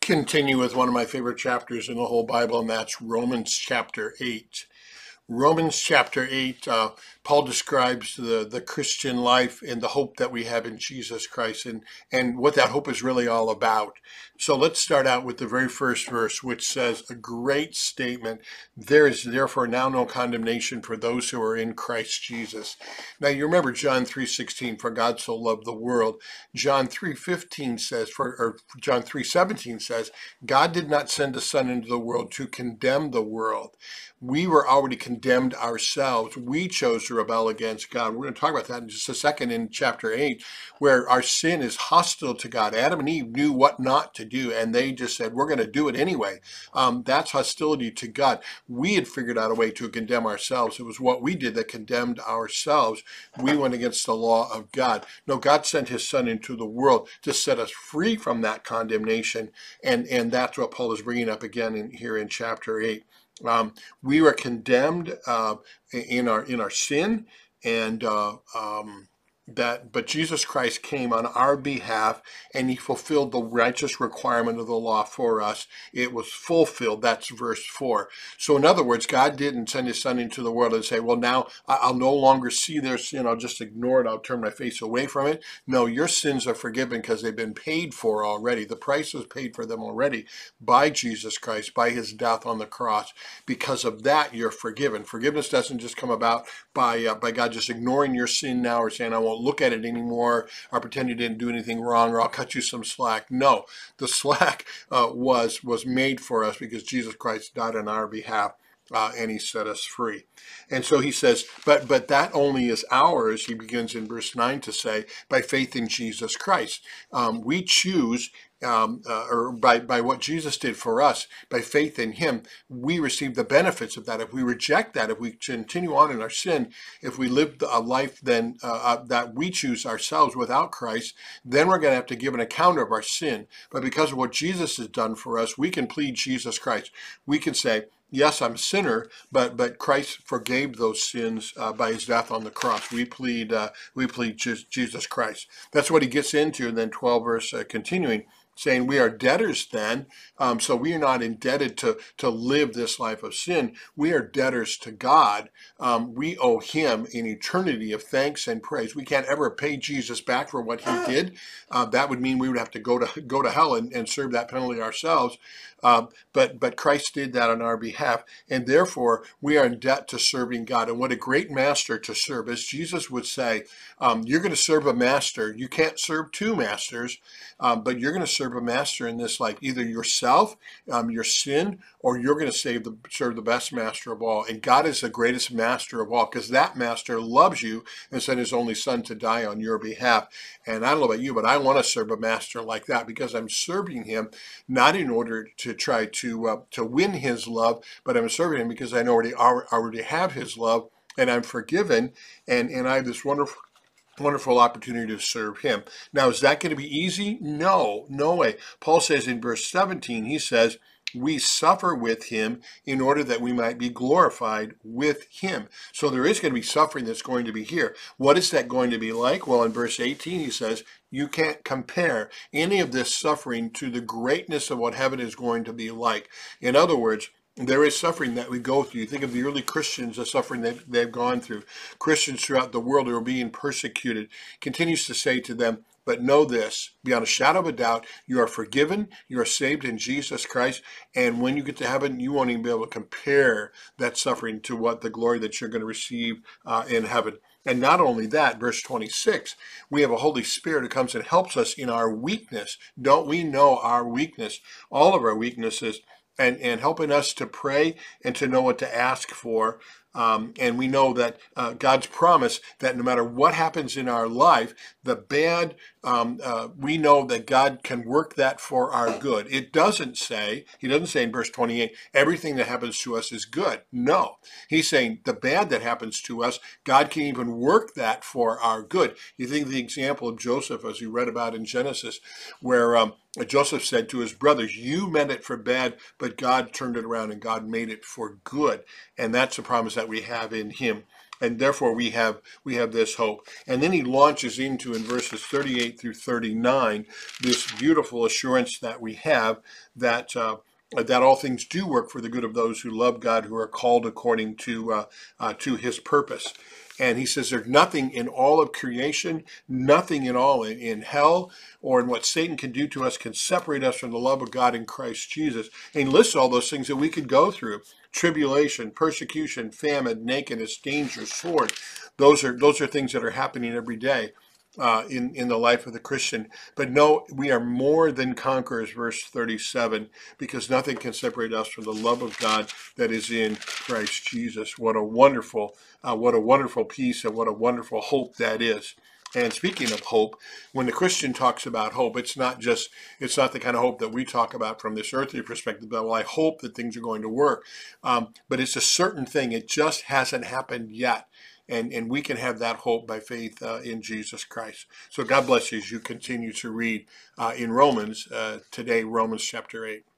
continue with one of my favorite chapters in the whole Bible, and that's Romans chapter 8. Romans chapter 8, Paul describes the Christian life and the hope that we have in Jesus Christ and what that hope is really all about. So let's start out with the very first verse, which says a great statement. There is therefore now no condemnation for those who are in Christ Jesus. Now you remember John 3:16, for God so loved the world. John 3:15 says, John 3:17 says, God did not send a son into the world to condemn the world. We were already condemned ourselves. We chose to rebel against God. We're going to talk about that in just a second in chapter 8, where our sin is hostile to God. Adam and Eve knew what not to do, and they just said, we're going to do it anyway. That's hostility to God. We had figured out a way to condemn ourselves. It was what we did that condemned ourselves. We went against the law of God. No, God sent his son into the world to set us free from that condemnation, and that's what Paul is bringing up again here in chapter 8. We were condemned in our sin, and but Jesus Christ came on our behalf, and he fulfilled the righteous requirement of the law for us. It was fulfilled. That's verse 4. So in other words, God didn't send his son into the world and say, well, now I'll no longer see their sin. I'll just ignore it. I'll turn my face away from it. No, your sins are forgiven because they've been paid for already. The price was paid for them already by Jesus Christ, by his death on the cross. Because of that, you're forgiven. Forgiveness doesn't just come about by God just ignoring your sin now or saying, I won't look at it anymore, or pretend you didn't do anything wrong, or I'll cut you some slack. No, the slack was made for us because Jesus Christ died on our behalf, and he set us free. And so he says, but that only is ours, he begins in verse 9 to say, by faith in Jesus Christ. We choose, by what Jesus did for us, by faith in him, we receive the benefits of that. If we reject that, if we continue on in our sin, if we live a life then that we choose ourselves without Christ, then we're going to have to give an account of our sin. But because of what Jesus has done for us, we can plead Jesus Christ. We can say, yes, I'm a sinner, but Christ forgave those sins by his death on the cross. We plead Jesus Christ. That's what he gets into, and then 12 verse continuing, saying we are debtors then, so we are not indebted to live this life of sin. We are debtors to God. We owe him an eternity of thanks and praise. We can't ever pay Jesus back for what he did. That would mean we would have to go to hell and serve that penalty ourselves. But Christ did that on our behalf, and therefore we are in debt to serving God. And what a great master to serve. As Jesus would say, you're going to serve a master. You can't serve two masters, but you're going to serve a master in this life, either yourself, your sin, or you're going to serve the best master of all. And God is the greatest master of all, because that master loves you and sent his only son to die on your behalf. And I don't know about you, but I want to serve a master like that, because I'm serving him not in order to try to win his love, but I'm serving him because I already have his love, and I'm forgiven, and I have this wonderful opportunity to serve him. Now, is that going to be easy? No, no way. Paul says in verse 17, he says, we suffer with him in order that we might be glorified with him. So there is going to be suffering that's going to be here. What is that going to be like? Well, in verse 18, he says, you can't compare any of this suffering to the greatness of what heaven is going to be like. In other words, there is suffering that we go through. You think of the early Christians, the suffering that they've gone through. Christians throughout the world who are being persecuted, continues to say to them, but know this, beyond a shadow of a doubt, you are forgiven, you are saved in Jesus Christ, and when you get to heaven, you won't even be able to compare that suffering to what the glory that you're going to receive in heaven. And not only that, verse 26, we have a Holy Spirit who comes and helps us in our weakness. Don't we know our weakness, all of our weaknesses, and helping us to pray and to know what to ask for. And we know that God's promise that no matter what happens in our life, the bad, we know that God can work that for our good. It doesn't say, he doesn't say in verse 28, everything that happens to us is good. No, he's saying the bad that happens to us, God can even work that for our good. You think of the example of Joseph, as you read about in Genesis, where Joseph said to his brothers, you meant it for bad, but God turned it around and God made it for good. And that's the promise that we have in him. and therefore we have this hope. And then he launches into, in verses 38 through 39, this beautiful assurance that we have that that all things do work for the good of those who love God, who are called according to his purpose. And he says there's nothing in all of creation, nothing at all in hell or in what Satan can do to us can separate us from the love of God in Christ Jesus. And he lists all those things that we could go through: tribulation, persecution, famine, nakedness, danger, sword. Those are things that are happening every day in the life of the Christian. But no, we are more than conquerors, verse 37, because nothing can separate us from the love of God that is in Christ Jesus. What a wonderful peace and what a wonderful hope that is. And speaking of hope, when the Christian talks about hope, it's not the kind of hope that we talk about from this earthly perspective, but, well, I hope that things are going to work. But it's a certain thing. It just hasn't happened yet. And we can have that hope by faith in Jesus Christ. So God bless you as you continue to read in Romans today, Romans chapter 8.